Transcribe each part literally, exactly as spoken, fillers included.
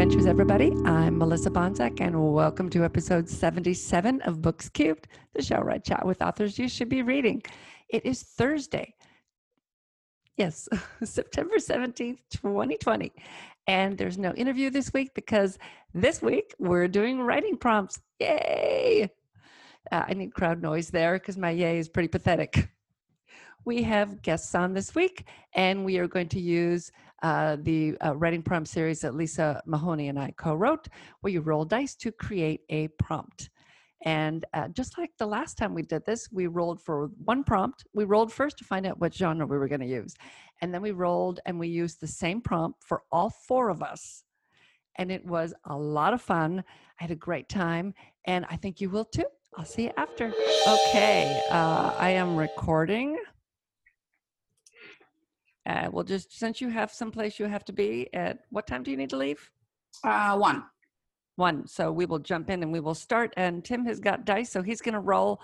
adventures, everybody. I'm Melissa Bonzek, and welcome to episode seventy-seven of Books Cubed, the show where I chat with authors you should be reading. It is Thursday, yes, September seventeenth, twenty twenty. And there's no interview this week because this week we're doing writing prompts. Yay! Uh, I need crowd noise there because my yay is pretty pathetic. We have guests on this week, and we are going to use uh, the uh, writing prompt series that Lisa Mahoney and I co-wrote, where you roll dice to create a prompt. And uh, just like the last time we did this, we rolled for one prompt. We rolled first to find out what genre we were going to use. And then we rolled and we used the same prompt for all four of us. And it was a lot of fun. I had a great time, and I think you will too. I'll see you after. Okay, uh, I am recording. Uh, well, just since you have someplace you have to be at, what time do you need to leave? Uh, one. One. So we will jump in and we will start. And Tim has got dice, so he's going to roll.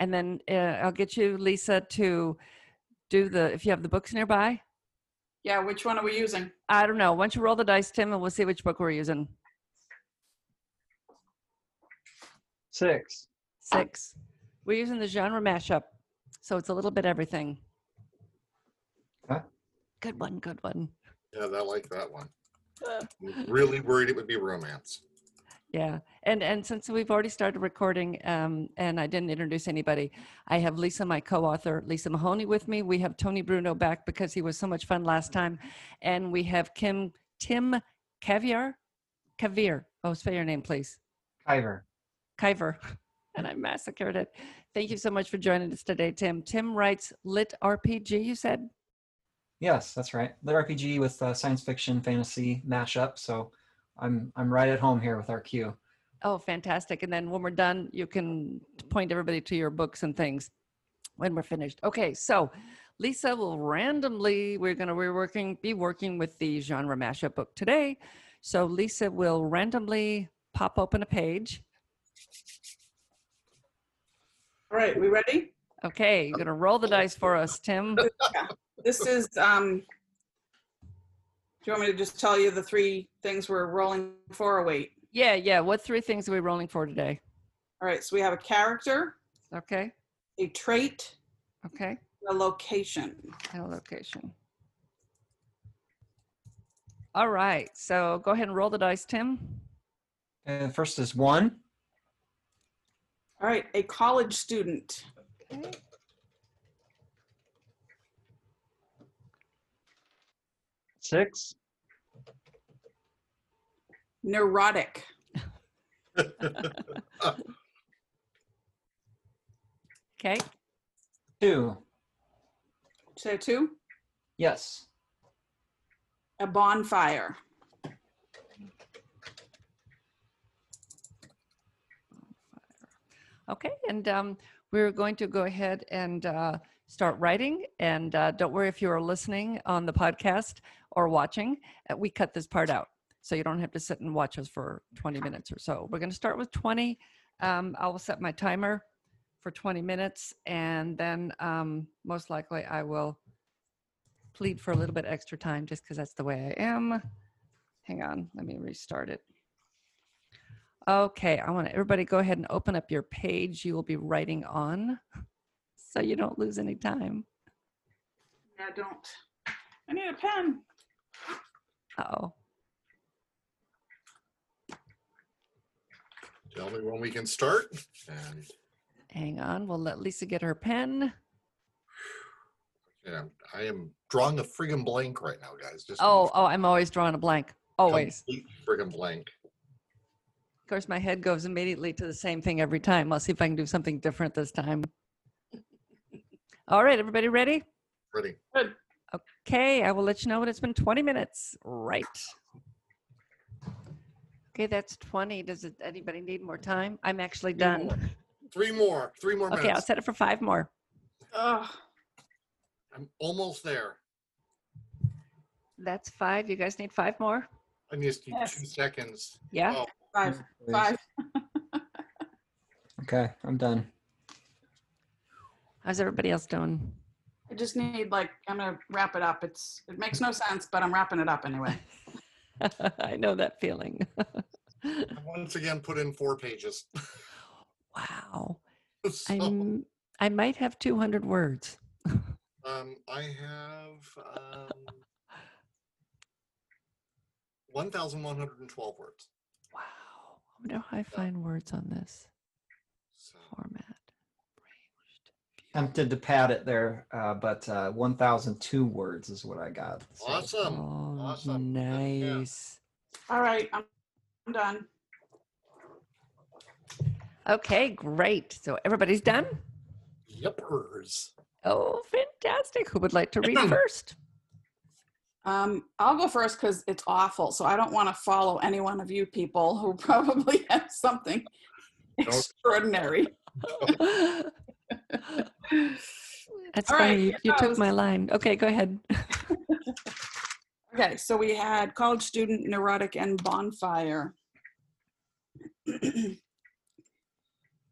And then uh, I'll get you, Lisa, to do the, if you have the books nearby. Yeah, which one are we using? I don't know. Why don't you roll the dice, Tim, and we'll see which book we're using. Six. Six. We're using the genre mashup, so it's a little bit everything. Huh? Good one, good one. Yeah, I like that one. Uh, really worried it would be romance. Yeah, and and since we've already started recording, um, and I didn't introduce anybody, I have Lisa, my co-author, Lisa Mahoney, with me. We have Tony Bruno back because he was so much fun last time, and we have Kim, Tim Kiver, Kiver. Oh, say your name, please. Kiver. Kiver, and I massacred it. Thank you so much for joining us today, Tim. Tim writes Lit R P G. You said. Yes, that's right. Lit R P G with uh, science fiction, fantasy mashup. So I'm I'm right at home here with our queue. Oh, fantastic. And then when we're done, you can point everybody to your books and things when we're finished. Okay, so Lisa will randomly, we're going to we're working, be working with the genre mashup book today. So Lisa will randomly pop open a page. All right, we ready? Okay, you're going to roll the dice for us, Tim. This is, um, do you want me to just tell you the three things we're rolling for or wait? Yeah, yeah. What three things are we rolling for today? All right, so we have a character. Okay. A trait. Okay. A location. A location. All right, so go ahead and roll the dice, Tim. Uh, first is one. All right, a college student. Okay. Six. Neurotic. Okay. Two. Say two? Yes. A bonfire. Okay, and um, we're going to go ahead and uh, start writing. And uh, don't worry if you're listening on the podcast or watching, uh, we cut this part out. So you don't have to sit and watch us for twenty minutes or so. We're going to start with twenty. Um, I will set my timer for twenty minutes. And then um, most likely I will plead for a little bit extra time just because that's the way I am. Hang on, let me restart it. Okay, I want everybody go ahead and open up your page you will be writing on, so you don't lose any time. Yeah, don't. I need a pen. Uh-oh. Tell me when we can start. And hang on, we'll let Lisa get her pen. Yeah, I am drawing a friggin' blank right now, guys. Just oh, oh, I'm always drawing a blank. Always. Complete friggin' blank. Of course, my head goes immediately to the same thing every time. I'll see if I can do something different this time. All right, everybody ready? Ready. Good. Okay, I will let you know when it's been twenty minutes. Right. Okay, that's twenty. Does it, anybody need more time? I'm actually Three done. More. Three more. Three more minutes. Okay, I'll set it for five more. Uh, I'm almost there. That's five. You guys need five more? I just need yes. two seconds. Yeah. Oh. Five. Five. Okay, I'm done. How's everybody else doing? I just need like I'm gonna wrap it up. It's it makes no sense, but I'm wrapping it up anyway. I know that feeling. Once again, put in four pages. Wow. So, I'm, I might have two hundred words. um, I have um, one thousand one hundred twelve words. Wow. I wonder how I find yeah. words on this so. format. Tempted to pad it there, uh, but uh, one thousand two words is what I got. So. Awesome. Oh, awesome. Nice. Yeah. All right. I'm done. Okay, great. So everybody's done? Yippers. Oh, fantastic. Who would like to read first? Um, I'll go first because it's awful. So I don't want to follow any one of you people who probably have something nope. extraordinary. Nope. That's all fine. Right, you goes. took my line. Okay, go ahead. Okay, so we had College Student, Neurotic, and Bonfire.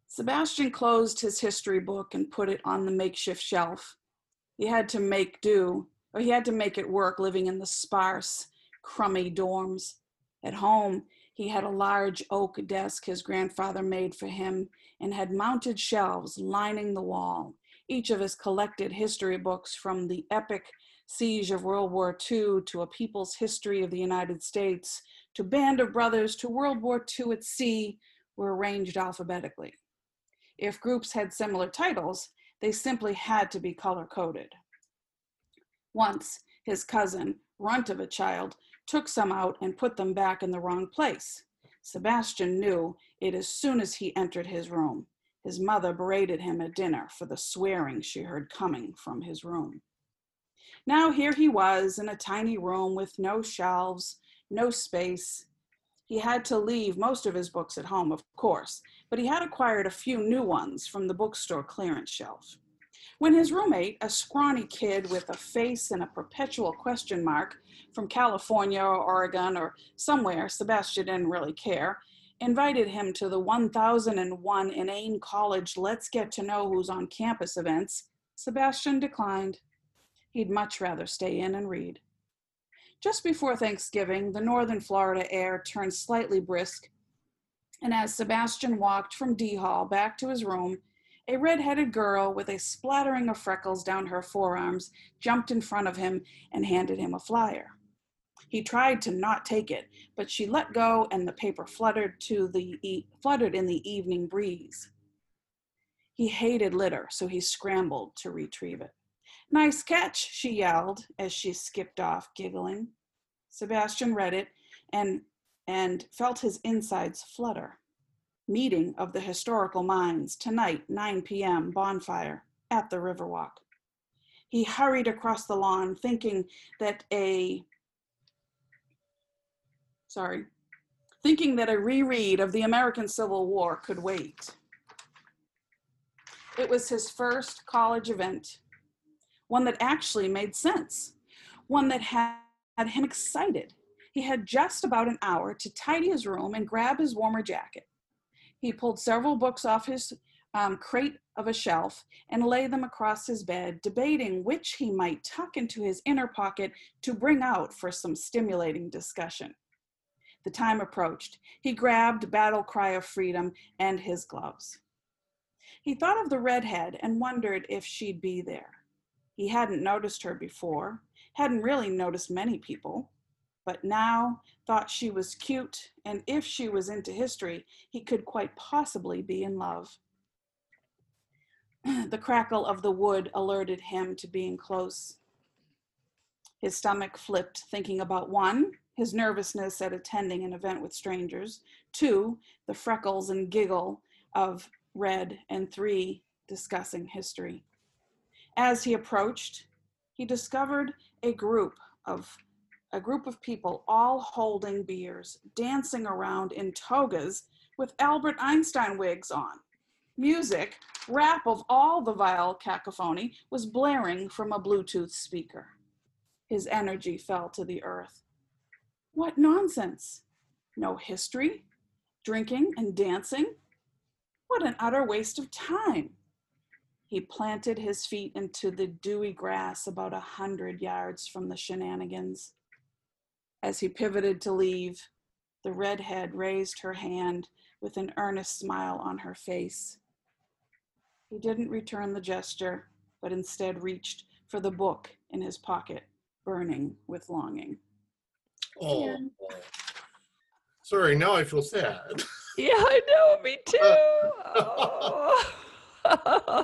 Sebastian closed his history book and put it on the makeshift shelf. He had to make do, or he had to make it work living in the sparse, crummy dorms. At home, he had a large oak desk his grandfather made for him and had mounted shelves lining the wall, each of his collected history books from the epic siege of World War Two to A People's History of the United States to Band of Brothers to World War Two at Sea were arranged alphabetically. If groups had similar titles, they simply had to be color-coded. Once, his cousin, runt of a child, took some out and put them back in the wrong place. Sebastian knew it as soon as he entered his room. His mother berated him at dinner for the swearing she heard coming from his room. Now here he was in a tiny room with no shelves, no space. He had to leave most of his books at home, of course, but he had acquired a few new ones from the bookstore clearance shelf. When his roommate, a scrawny kid with a face and a perpetual question mark from California or Oregon or somewhere, Sebastian didn't really care, invited him to the one thousand one Inane College Let's Get to Know Who's on Campus events, Sebastian declined. He'd much rather stay in and read. Just before Thanksgiving, the northern Florida air turned slightly brisk, and as Sebastian walked from D Hall back to his room, a red-headed girl with a splattering of freckles down her forearms jumped in front of him and handed him a flyer. He tried to not take it, but she let go and the paper fluttered to the e- fluttered in the evening breeze. He hated litter, so he scrambled to retrieve it. "Nice catch," she yelled as she skipped off, giggling. Sebastian read it and, and felt his insides flutter. Meeting of the Historical Minds, tonight, nine p.m., bonfire, at the Riverwalk. He hurried across the lawn, thinking that a, sorry, thinking that a reread of the American Civil War could wait. It was his first college event, one that actually made sense, one that had him excited. He had just about an hour to tidy his room and grab his warmer jacket. He pulled several books off his um, crate of a shelf and lay them across his bed, debating which he might tuck into his inner pocket to bring out for some stimulating discussion. The time approached. He grabbed Battle Cry of Freedom and his gloves. He thought of the redhead and wondered if she'd be there. He hadn't noticed her before, hadn't really noticed many people, but now thought she was cute, and if she was into history, he could quite possibly be in love. The crackle of the wood alerted him to being close. His stomach flipped, thinking about one, his nervousness at attending an event with strangers, two, the freckles and giggle of Red, and three, discussing history. As he approached, he discovered a group of A group of people all holding beers, dancing around in togas with Albert Einstein wigs on. Music, rap of all the vile cacophony, was blaring from a Bluetooth speaker. His energy fell to the earth. What nonsense! No history, drinking and dancing. What an utter waste of time. He planted his feet into the dewy grass about a hundred yards from the shenanigans. As he pivoted to leave, the redhead raised her hand with an earnest smile on her face. He didn't return the gesture, but instead reached for the book in his pocket, burning with longing. Oh, and... sorry, now I feel sad. Yeah, I know, me too. Oh.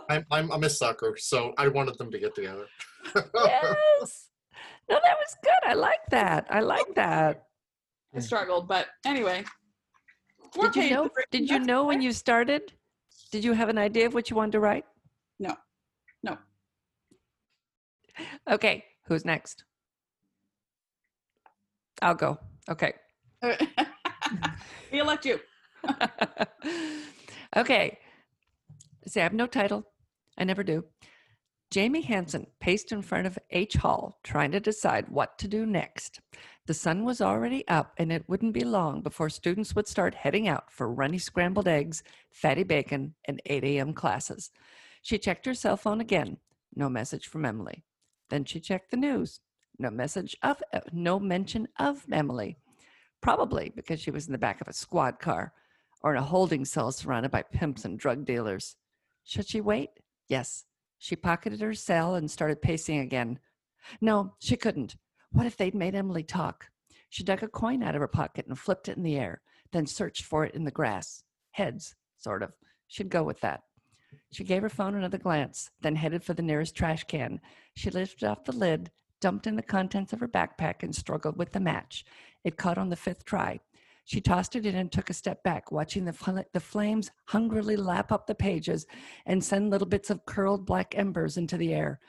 I'm, I'm, I'm a sucker, so I wanted them to get together. Yes. No, that was good. I like that. I like that. I struggled, but anyway. Did you know, did you know when you started? Did you have an idea of what you wanted to write? No. No. Okay. Who's next? I'll go. Okay. We elect you. Okay. See, I have no title. I never do. Jamie Hansen paced in front of H. Hall, trying to decide what to do next. The sun was already up, and it wouldn't be long before students would start heading out for runny scrambled eggs, fatty bacon, and eight a.m. classes. She checked her cell phone again. No message from Emily. Then she checked the news. No message of, no mention of Emily. Probably because she was in the back of a squad car or in a holding cell surrounded by pimps and drug dealers. Should she wait? Yes. She pocketed her cell and started pacing again. No, she couldn't. What if they'd made Emily talk? She dug a coin out of her pocket and flipped it in the air, then searched for it in the grass. Heads, sort of. She'd go with that. She gave her phone another glance, then headed for the nearest trash can. She lifted off the lid, dumped in the contents of her backpack, and struggled with the match. It caught on the fifth try. She tossed it in and took a step back, watching the, fl- the flames hungrily lap up the pages and send little bits of curled black embers into the air.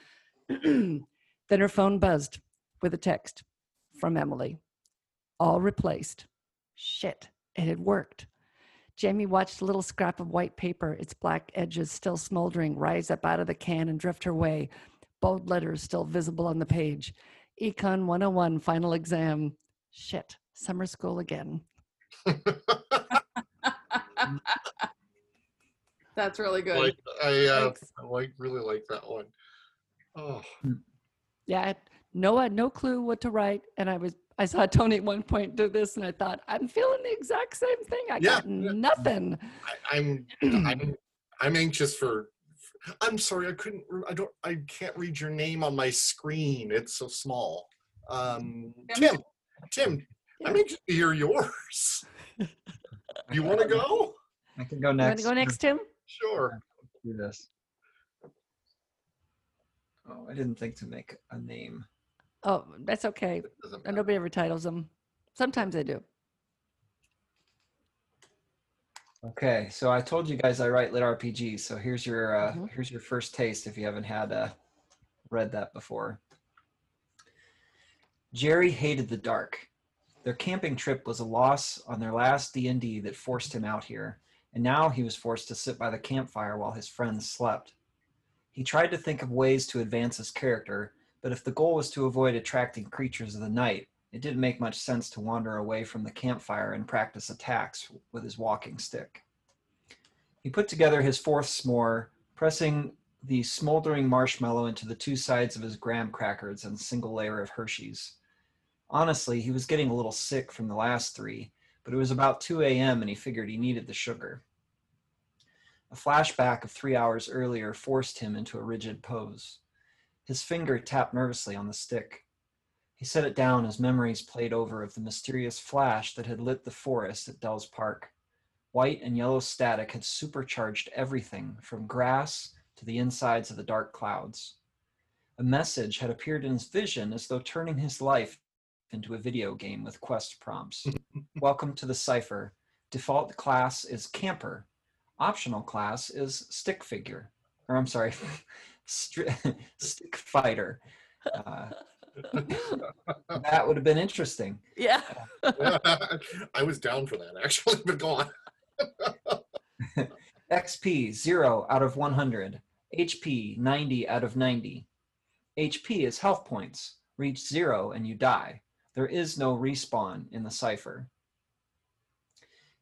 Then her phone buzzed with a text from Emily. All replaced. Shit, it had worked. Jamie watched a little scrap of white paper, its black edges still smoldering, rise up out of the can and drift her way. Bold letters still visible on the page. Econ one oh one final exam. Shit, summer school again. That's really good. Like, I, uh, I like really like that one. Oh, yeah. I had no, I had no clue what to write, and I was I saw Tony at one point do this, and I thought I'm feeling the exact same thing. I yeah. got nothing. I, I'm I'm I'm anxious for. I'm sorry, I couldn't. I don't. I can't read your name on my screen. It's so small. Um, Tim. Tim. I'm anxious to hear yours. You want to go? I can go next. You want to go next, Tim? Sure. Do this. Oh, I didn't think to make a name. Oh, that's okay. Nobody ever titles them. Sometimes they do. Okay, so I told you guys I write Lit R P Gs. So here's your uh, mm-hmm. here's your first taste if you haven't had uh, read that before. Jerry hated the dark. Their camping trip was a loss on their last D and D that forced him out here, and now he was forced to sit by the campfire while his friends slept. He tried to think of ways to advance his character, but if the goal was to avoid attracting creatures of the night, it didn't make much sense to wander away from the campfire and practice attacks with his walking stick. He put together his fourth s'more, pressing the smoldering marshmallow into the two sides of his graham crackers and single layer of Hershey's. Honestly, he was getting a little sick from the last three, but it was about two a.m. and he figured he needed the sugar. A flashback of three hours earlier forced him into a rigid pose. His finger tapped nervously on the stick. He set it down as memories played over of the mysterious flash that had lit the forest at Dell's Park. White and yellow static had supercharged everything, from grass to the insides of the dark clouds. A message had appeared in his vision, as though turning his life into a video game with quest prompts. Welcome to the Cypher. Default class is Camper. Optional class is Stick Figure. Or I'm sorry, st- Stick Fighter. Uh, that would have been interesting. Yeah. I was down for that, actually, but go on. X P, zero out of one hundred. H P, ninety out of ninety. H P is health points. Reach zero and you die. There is no respawn in the Cypher.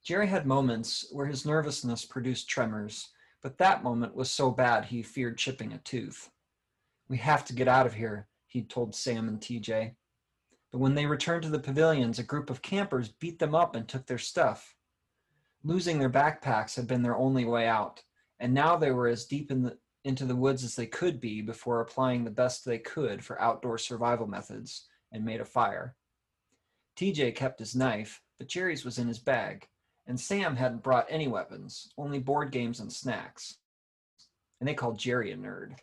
Jerry had moments where his nervousness produced tremors, but that moment was so bad he feared chipping a tooth. We have to get out of here, he'd told Sam and T J. But when they returned to the pavilions, a group of campers beat them up and took their stuff. Losing their backpacks had been their only way out, and now they were as deep in the, into the woods as they could be before applying the best they could for outdoor survival methods, and made a fire. T J kept his knife, but Jerry's was in his bag, and Sam hadn't brought any weapons, only board games and snacks. And they called Jerry a nerd.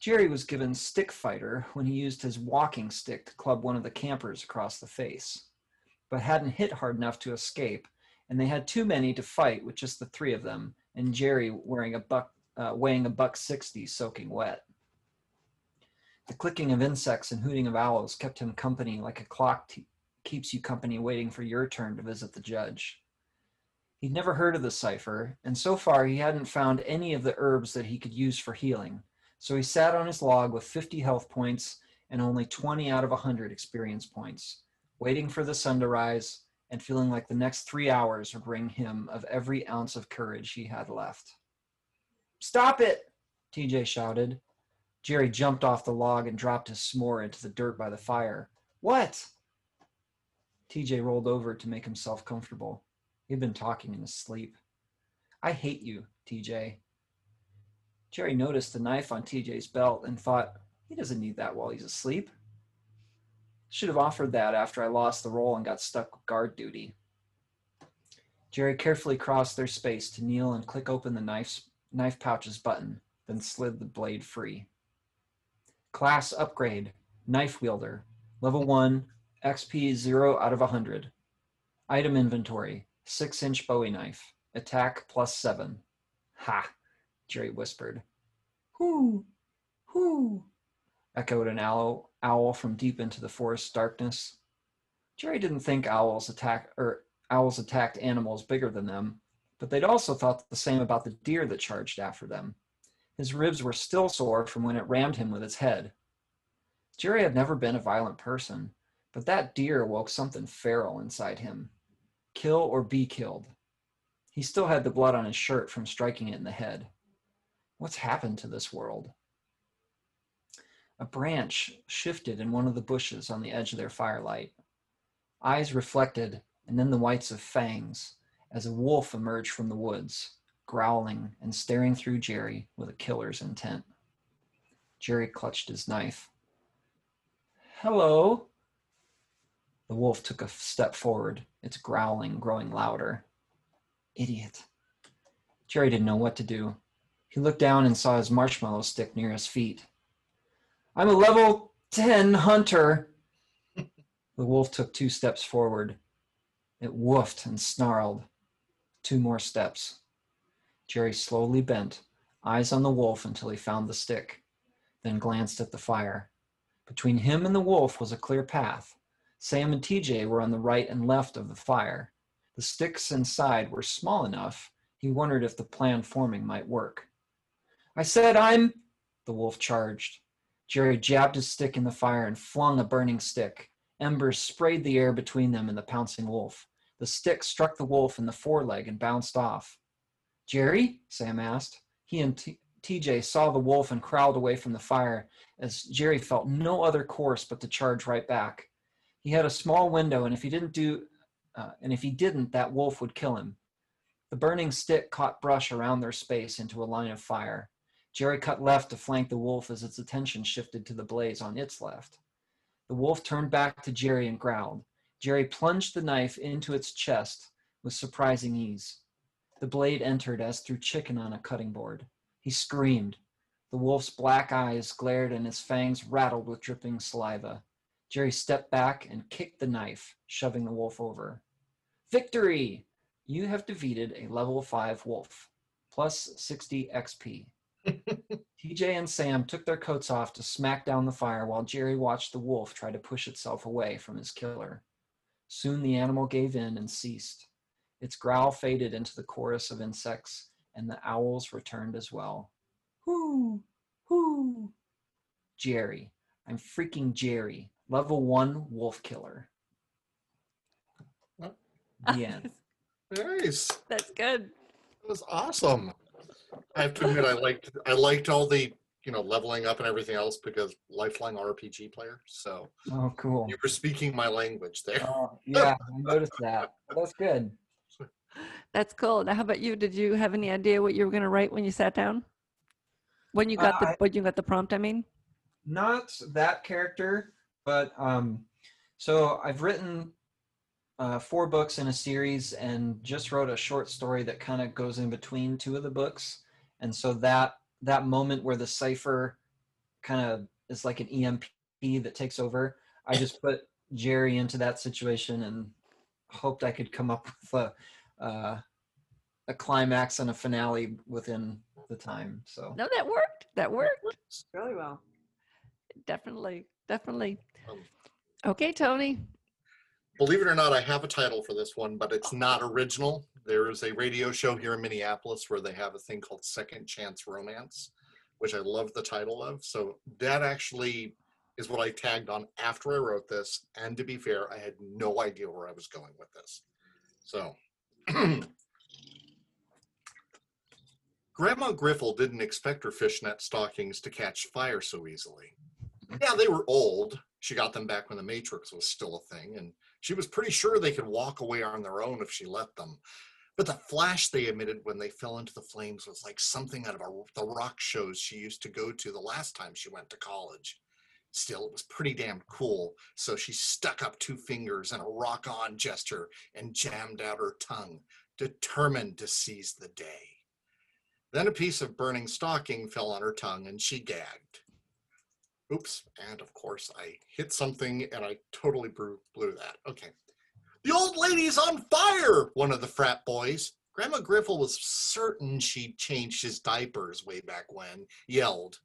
Jerry was given stick fighter when he used his walking stick to club one of the campers across the face, but hadn't hit hard enough to escape, and they had too many to fight with just the three of them, and Jerry wearing a buck, uh, weighing a buck sixty soaking wet. The clicking of insects and hooting of owls kept him company like a clock t- keeps you company waiting for your turn to visit the judge. He'd never heard of the cipher, and so far he hadn't found any of the herbs that he could use for healing. So he sat on his log with fifty health points and only twenty out of one hundred experience points, waiting for the sun to rise and feeling like the next three hours would bring him of every ounce of courage he had left. "Stop it!" T J shouted. Jerry jumped off the log and dropped his s'more into the dirt by the fire. "What?" T J rolled over to make himself comfortable. He'd been talking in his sleep. "I hate you, T J." Jerry noticed the knife on T J's belt and thought, he doesn't need that while he's asleep. Should have offered that after I lost the roll and got stuck with guard duty. Jerry carefully crossed their space to kneel and click open the knife's, knife pouch's button, then slid the blade free. Class upgrade, knife wielder, level one, X P zero out of one hundred. Item inventory, six inch Bowie knife, attack plus seven. "Ha!" Jerry whispered. "Hoo! Hoo!" echoed an owl, owl from deep into the forest darkness. Jerry didn't think owls attack or owls attacked animals bigger than them, but they'd also thought the same about the deer that charged after them. His ribs were still sore from when it rammed him with its head. Jerry had never been a violent person, but that deer woke something feral inside him. Kill or be killed. He still had the blood on his shirt from striking it in the head. What's happened to this world? A branch shifted in one of the bushes on the edge of their firelight. Eyes reflected, and then the whites of fangs, as a wolf emerged from the woods, growling and staring through Jerry with a killer's intent. Jerry clutched his knife. "Hello." The wolf took a step forward, its growling growing louder. Idiot. Jerry didn't know what to do. He looked down and saw his marshmallow stick near his feet. "I'm a level ten hunter." The wolf took two steps forward. It woofed and snarled. Two more steps. Jerry slowly bent, eyes on the wolf until he found the stick, then glanced at the fire. Between him and the wolf was a clear path. Sam and T J were on the right and left of the fire. The sticks inside were small enough, he wondered if the plan forming might work. "I said I'm," the wolf charged. Jerry jabbed his stick in the fire and flung a burning stick. Embers sprayed the air between them and the pouncing wolf. The stick struck the wolf in the foreleg and bounced off. "Jerry?" Sam asked. He and T- TJ saw the wolf and crowded away from the fire as Jerry felt no other course but to charge right back. He had a small window, and if he didn't do, uh, and if he didn't, that wolf would kill him. The burning stick caught brush around their space into a line of fire. Jerry cut left to flank the wolf as its attention shifted to the blaze on its left. The wolf turned back to Jerry and growled. Jerry plunged the knife into its chest with surprising ease. The blade entered as through chicken on a cutting board. He screamed. The wolf's black eyes glared and his fangs rattled with dripping saliva. Jerry stepped back and kicked the knife, shoving the wolf over. "Victory! You have defeated a level five wolf, plus sixty X P. T J and Sam took their coats off to smack down the fire while Jerry watched the wolf try to push itself away from his killer. Soon the animal gave in and ceased. Its growl faded into the chorus of insects, and the owls returned as well. "Hoo! Hoo!" "Jerry. I'm freaking Jerry. Level one wolf killer." The end. Nice. That's good. That was awesome. I have to admit, I liked I liked all the you know, leveling up and everything else, because lifelong R P G player. So oh, cool. You were speaking my language there. Oh, yeah, I noticed that. That's good. That's cool. Now, how about you? Did you have any idea what you were going to write when you sat down? When you got uh, the I, when you got the prompt, I mean? Not that character, but um, so I've written uh, four books in a series and just wrote a short story that kind of goes in between two of the books. And so that that moment where the cipher kind of is like an E M P that takes over, I just put Jerry into that situation and hoped I could come up with a, uh, a climax and a finale within the time. So no, that worked. That worked. Worked really well. Definitely. Definitely. Um, okay, Tony. Believe it or not, I have a title for this one, but it's not original. There is a radio show here in Minneapolis where they have a thing called Second Chance Romance, which I love the title of. So that actually is what I tagged on after I wrote this. And to be fair, I had no idea where I was going with this. So Grandma Griffle didn't expect her fishnet stockings to catch fire so easily. Yeah, they were old. She got them back when The Matrix was still a thing, and she was pretty sure they could walk away on their own if she let them. But the flash they emitted when they fell into the flames was like something out of a, the rock shows she used to go to the last time she went to college. Still, it was pretty damn cool, so she stuck up two fingers in a rock-on gesture and jammed out her tongue, determined to seize the day. Then a piece of burning stocking fell on her tongue, and she gagged. Oops, and of course I hit something and I totally blew, blew that. Okay. The old lady's on fire, one of the frat boys. Grandma Griffle was certain she'd changed his diapers way back when, yelled.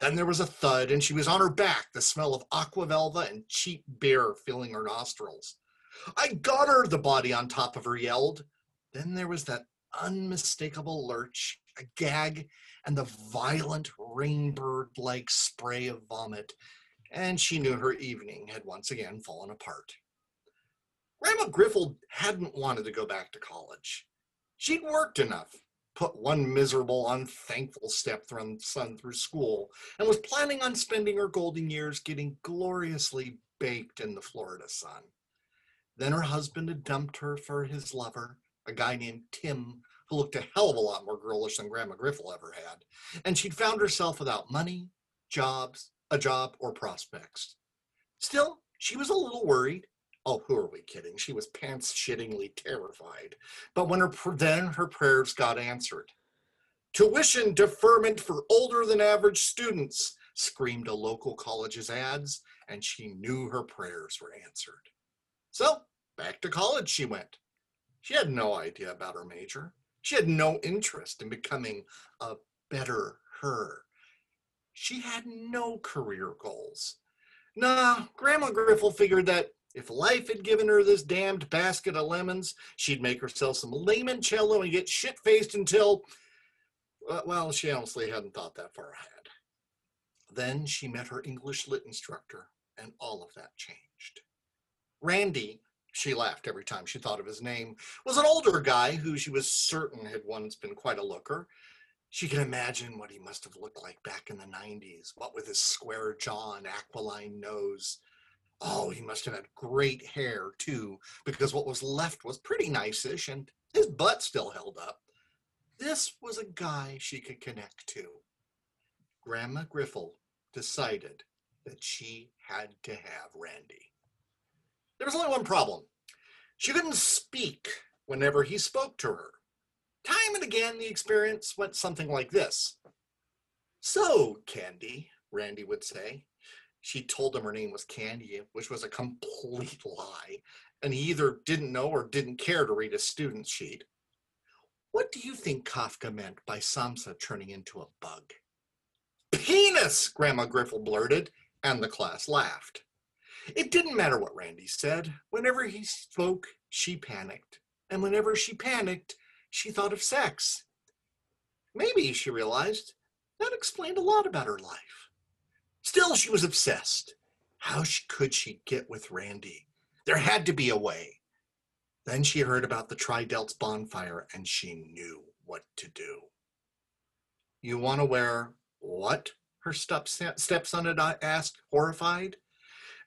Then there was a thud and she was on her back, the smell of aqua velva and cheap beer filling her nostrils. I got her, the body on top of her yelled. Then there was that unmistakable lurch, a gag, and the violent rainbird-like spray of vomit, and she knew her evening had once again fallen apart. Grandma Griffle hadn't wanted to go back to college. She'd worked enough, put one miserable, unthankful stepson through school, and was planning on spending her golden years getting gloriously baked in the Florida sun. Then her husband had dumped her for his lover, a guy named Tim, who looked a hell of a lot more girlish than Grandma Griffle ever had, and she'd found herself without money, jobs, a job, or prospects. Still, she was a little worried. Oh, who are we kidding? She was pants-shittingly terrified. But when her then her prayers got answered. Tuition deferment for older-than-average students, screamed a local college's ads, and she knew her prayers were answered. So, back to college she went. She had no idea about her major. She had no interest in becoming a better her. She had no career goals. Nah, Grandma Griffle figured that if life had given her this damned basket of lemons, she'd make herself some limoncello and get shit-faced until, well, she honestly hadn't thought that far ahead. Then she met her English lit instructor, and all of that changed. Randy, she laughed every time she thought of his name, was an older guy who she was certain had once been quite a looker. She could imagine what he must have looked like back in the nineties, what with his square jaw and aquiline nose. Oh, he must have had great hair, too, because what was left was pretty nice-ish, and his butt still held up. This was a guy she could connect to. Grandma Griffle decided that she had to have Randy. There was only one problem. She couldn't speak whenever he spoke to her. Time and again, the experience went something like this. So, Candy, Randy would say. She told him her name was Candy, which was a complete lie, and he either didn't know or didn't care to read a student sheet. What do you think Kafka meant by Samsa turning into a bug? Penis, Grandma Griffle blurted, and the class laughed. It didn't matter what Randy said. Whenever he spoke, she panicked. And whenever she panicked, she thought of sex. Maybe, she realized, that explained a lot about her life. Still, she was obsessed. How could she get with Randy? There had to be a way. Then she heard about the Tri-Delt's bonfire, and she knew what to do. You want to wear what her step, steps on a asked, horrified.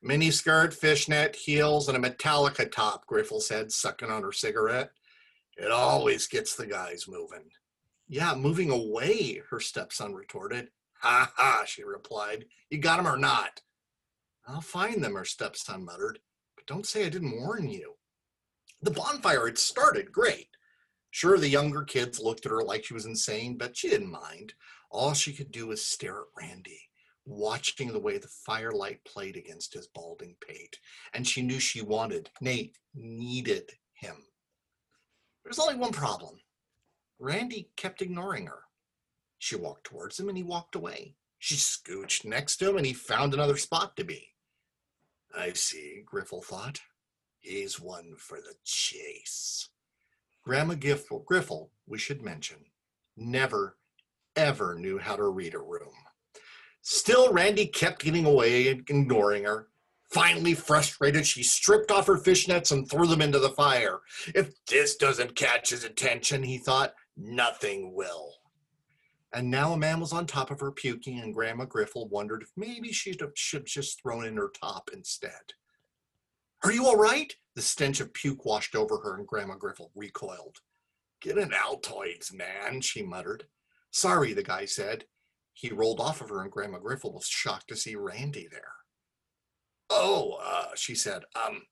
Mini skirt, fishnet, heels, and a Metallica top, Griffel said, sucking on her cigarette. It always gets the guys moving. Yeah, moving away, her stepson retorted. Ha ha, she replied. You got them or not? I'll find them, her stepson muttered. But don't say I didn't warn you. The bonfire had started great. Sure, the younger kids looked at her like she was insane, but she didn't mind. All she could do was stare at Randy, watching the way the firelight played against his balding pate. And she knew she wanted, Nate needed him. There's only one problem. Randy kept ignoring her. She walked towards him and he walked away. She scooched next to him and he found another spot to be. I see, Griffel thought. He's one for the chase. Grandma Griffel, Griffel, we should mention, never, ever knew how to read a room. Still, Randy kept getting away and ignoring her. Finally frustrated, she stripped off her fishnets and threw them into the fire. If this doesn't catch his attention, he thought, nothing will. And now a man was on top of her puking, and Grandma Griffel wondered if maybe she'd have, should have just thrown in her top instead. Are you all right? The stench of puke washed over her, and Grandma Griffel recoiled. Get an Altoids, man, she muttered. Sorry, the guy said. He rolled off of her, and Grandma Griffel was shocked to see Randy there. Oh, uh, she said. Um,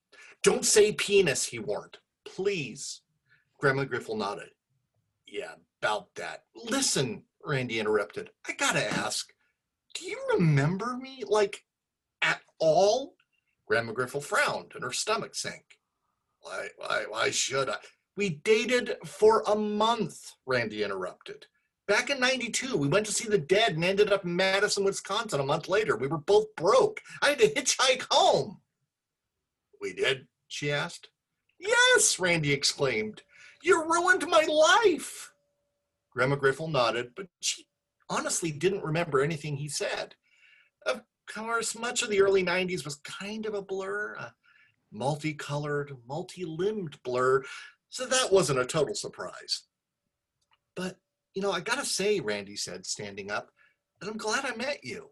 don't say penis, he warned. Please. Grandma Griffel nodded. Yeah, about that. Listen, Randy interrupted. I gotta ask, do you remember me, like, at all? Grandma Griffel frowned, and her stomach sank. Why, why, why should I? We dated for a month, Randy interrupted. Back in ninety-two, we went to see the Dead and ended up in Madison, Wisconsin a month later. We were both broke. I had to hitchhike home. We did? She asked. Yes, Randy exclaimed. You ruined my life. Grandma Griffel nodded, but she honestly didn't remember anything he said. Of course, much of the early nineties was kind of a blur, a multicolored, multi-limbed blur, so that wasn't a total surprise. But you know, I gotta say, Randy said, standing up, that I'm glad I met you.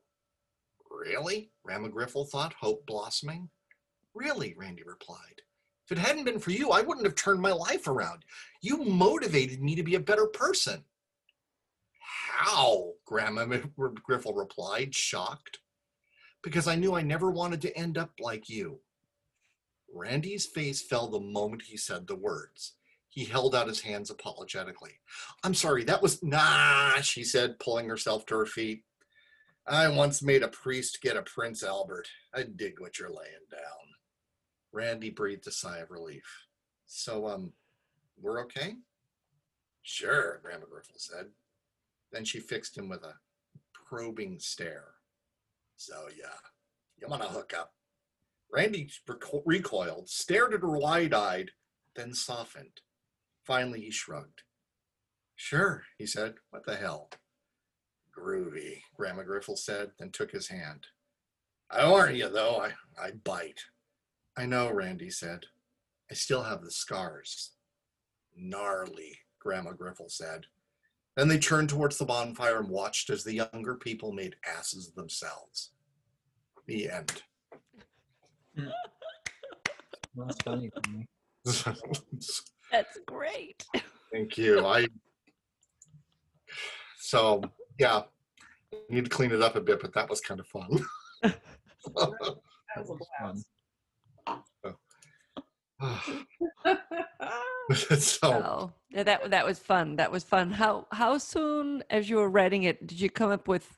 Really? Grandma Griffel thought, hope blossoming. Really, Randy replied. If it hadn't been for you, I wouldn't have turned my life around. You motivated me to be a better person. How? Grandma Griffel replied, shocked. Because I knew I never wanted to end up like you. Randy's face fell the moment he said the words. He held out his hands apologetically. I'm sorry, that was, nah, she said, pulling herself to her feet. I once made a priest get a Prince Albert. I dig what you're laying down. Randy breathed a sigh of relief. So, um, we're okay? Sure, Grandma Griffel said. Then she fixed him with a probing stare. So, yeah, you want to hook up? Randy reco- recoiled, stared at her wide-eyed, then softened. Finally, he shrugged. Sure, he said. What the hell? Groovy, Grandma Griffel said, then took his hand. I warn you, though, I, I bite. I know, Randy said. I still have the scars. Gnarly, Grandma Griffel said. Then they turned towards the bonfire and watched as the younger people made asses of themselves. The end. Well, that's funny for me. That's great. Thank you. I so yeah, need to clean it up a bit, but that was kind of fun. that was a blast. so oh, yeah, that that was fun. That was fun. How how soon as you were writing it did you come up with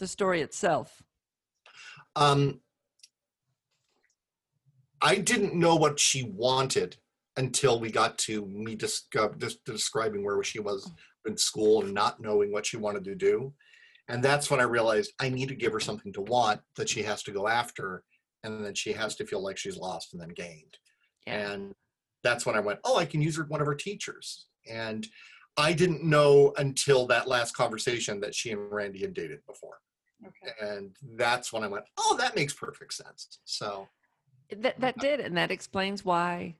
the story itself? Um. I didn't know what she wanted until we got to me just describing where she was in school and not knowing what she wanted to do. And that's when I realized I need to give her something to want that she has to go after. And then she has to feel like she's lost and then gained. Yeah. And that's when I went, oh, I can use her, one of her teachers. And I didn't know until that last conversation that she and Randy had dated before. Okay. And that's when I went, oh, that makes perfect sense. So. That that did, and that explains why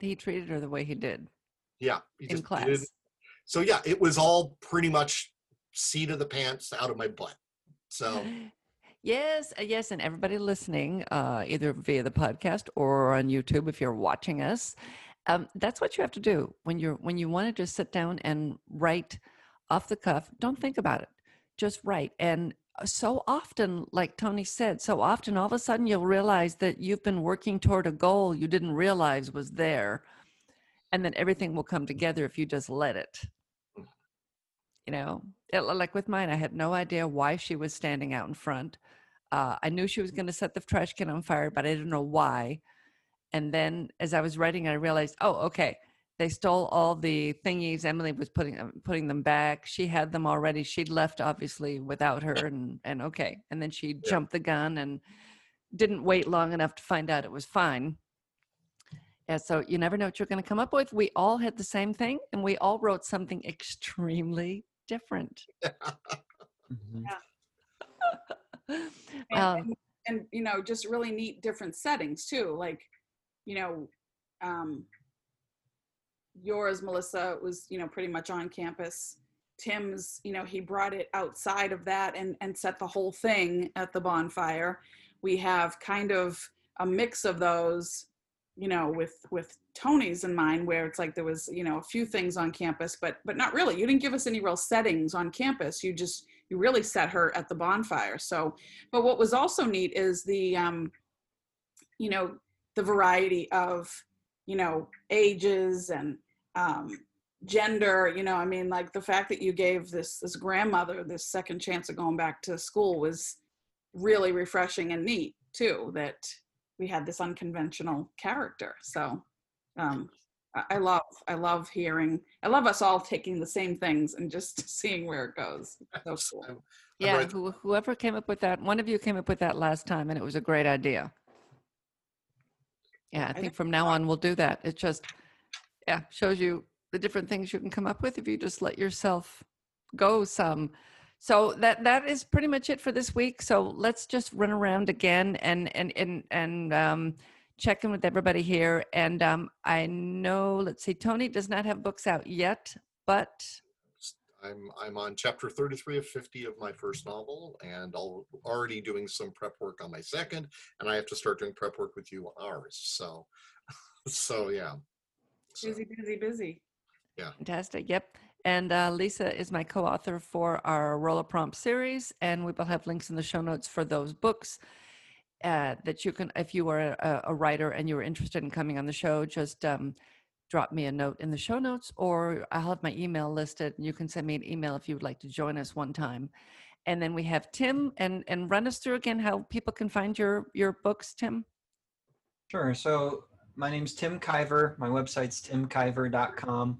he treated her the way he did. Yeah, he in just class. Did. So yeah, it was all pretty much seat of the pants out of my butt. So yes, yes. And everybody listening, uh, either via the podcast or on YouTube, if you're watching us, um, that's what you have to do when you're, when you want to just sit down and write off the cuff. Don't think about it. Just write. And so often, like Tony said, so often all of a sudden you'll realize that you've been working toward a goal you didn't realize was there. And then everything will come together if you just let it. You know, it, like with mine, I had no idea why she was standing out in front. Uh, I knew she was going to set the trash can on fire, but I didn't know why. And then as I was writing, I realized, oh, okay, they stole all the thingies. Emily was putting um, putting them back. She had them already. She'd left, obviously, without her. And, and okay. And then she yeah. jumped the gun and didn't wait long enough to find out it was fine. And so you never know what you're going to come up with. We all had the same thing, and we all wrote something extremely different. Yeah. Mm-hmm. Yeah. and, um, and, and, you know, just really neat different settings, too. Like, you know, um, yours, Melissa, was, you know, pretty much on campus. Tim's, you know, he brought it outside of that and, and set the whole thing at the bonfire. We have kind of a mix of those, you know, with, with Tony's and mine, where it's like there was, you know, a few things on campus, but, but not really. You didn't give us any real settings on campus. You just, you really set her at the bonfire. So, but what was also neat is the, um, you know, the variety of, you know, ages and um, gender, you know, I mean, like the fact that you gave this, this grandmother this second chance of going back to school was really refreshing and neat too, that we had this unconventional character. So um, I love, I love hearing, I love us all taking the same things and just seeing where it goes. So cool. Yeah, who, whoever came up with that, one of you came up with that last time, and it was a great idea. Yeah, I think from now on we'll do that. It just, yeah, shows you the different things you can come up with if you just let yourself go some. So that that is pretty much it for this week. So let's just run around again and and and and um, check in with everybody here. And um, I know, let's see, Tony does not have books out yet, but I'm I'm on chapter thirty-three of fifty of my first novel, and I'll already doing some prep work on my second. And I have to start doing prep work with you on ours. So, so yeah, so, busy, busy, busy. Yeah, fantastic. Yep. And uh, Lisa is my co-author for our Roller Prompt series, and we will have links in the show notes for those books uh, that you can, if you are a, a writer and you're interested in coming on the show, just um, drop me a note in the show notes, or I'll have my email listed, and you can send me an email if you would like to join us one time. And then we have Tim, and, and run us through again how people can find your, your books, Tim. Sure. So my name's Tim Kiver. My website's tim kiver dot com.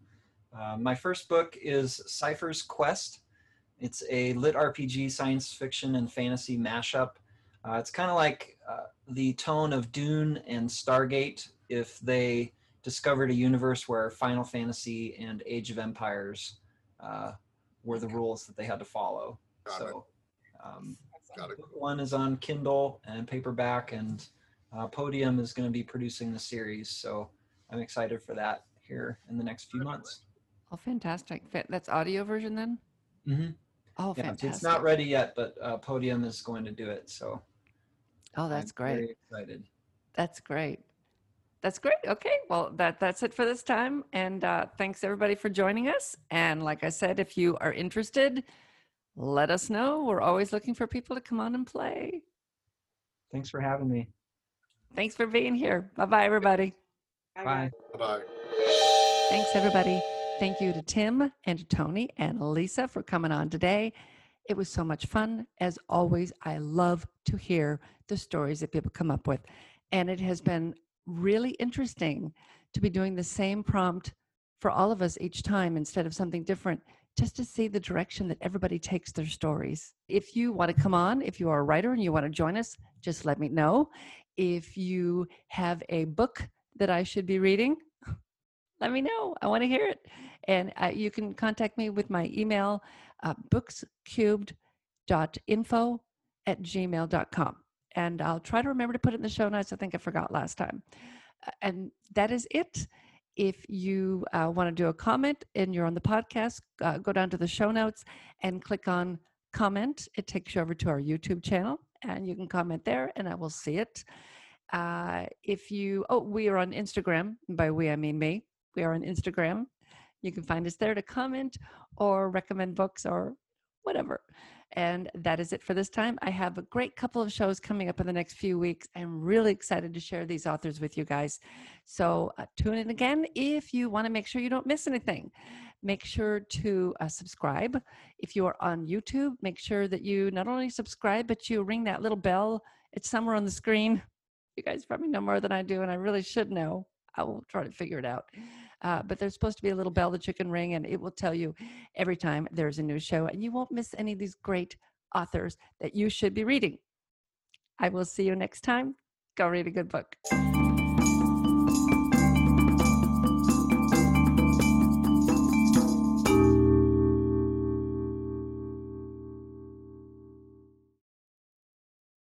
Uh, my first book is Cypher's Quest. It's a lit R P G science fiction and fantasy mashup. Uh, it's kind of like uh, the tone of Dune and Stargate if they discovered a universe where Final Fantasy and Age of Empires uh, were the rules that they had to follow. Got so um, Got it. Book one is on Kindle and paperback, and uh, Podium is going to be producing the series. So I'm excited for that here in the next few months. Oh, fantastic. That's audio version then? Mm-hmm. Oh, yeah, fantastic. It's not ready yet, but uh, Podium is going to do it. So. Oh, that's I'm great. Very excited. That's great. That's great. Okay. Well, that, that's it for this time. And uh, thanks everybody for joining us. And like I said, if you are interested, let us know. We're always looking for people to come on and play. Thanks for having me. Thanks for being here. Bye-bye, everybody. Bye. Bye-bye. Thanks, everybody. Thank you to Tim and to Tony and Lisa for coming on today. It was so much fun. As always, I love to hear the stories that people come up with. And it has been really interesting to be doing the same prompt for all of us each time instead of something different, just to see the direction that everybody takes their stories. If you want to come on, if you are a writer and you want to join us, just let me know. If you have a book that I should be reading, let me know. I want to hear it. And uh, you can contact me with my email, uh, books cubed dot info at gmail dot com. And I'll try to remember to put it in the show notes. I think I forgot last time. And that is it. If you uh, want to do a comment and you're on the podcast, uh, go down to the show notes and click on comment, it takes you over to our YouTube channel, and you can comment there, and I will see it. Uh, if you, oh, we are on Instagram. By we, I mean me. We are on Instagram. You can find us there to comment or recommend books or whatever. And that is it for this time. I have a great couple of shows coming up in the next few weeks. I'm really excited to share these authors with you guys. So uh, tune in again if you want to make sure you don't miss anything. Make sure to uh, subscribe. If you are on YouTube, make sure that you not only subscribe, but you ring that little bell. It's somewhere on the screen. You guys probably know more than I do, and I really should know. I will try to figure it out. Uh, but there's supposed to be a little bell that you can ring, and it will tell you every time there's a new show, and you won't miss any of these great authors that you should be reading. I will see you next time. Go read a good book.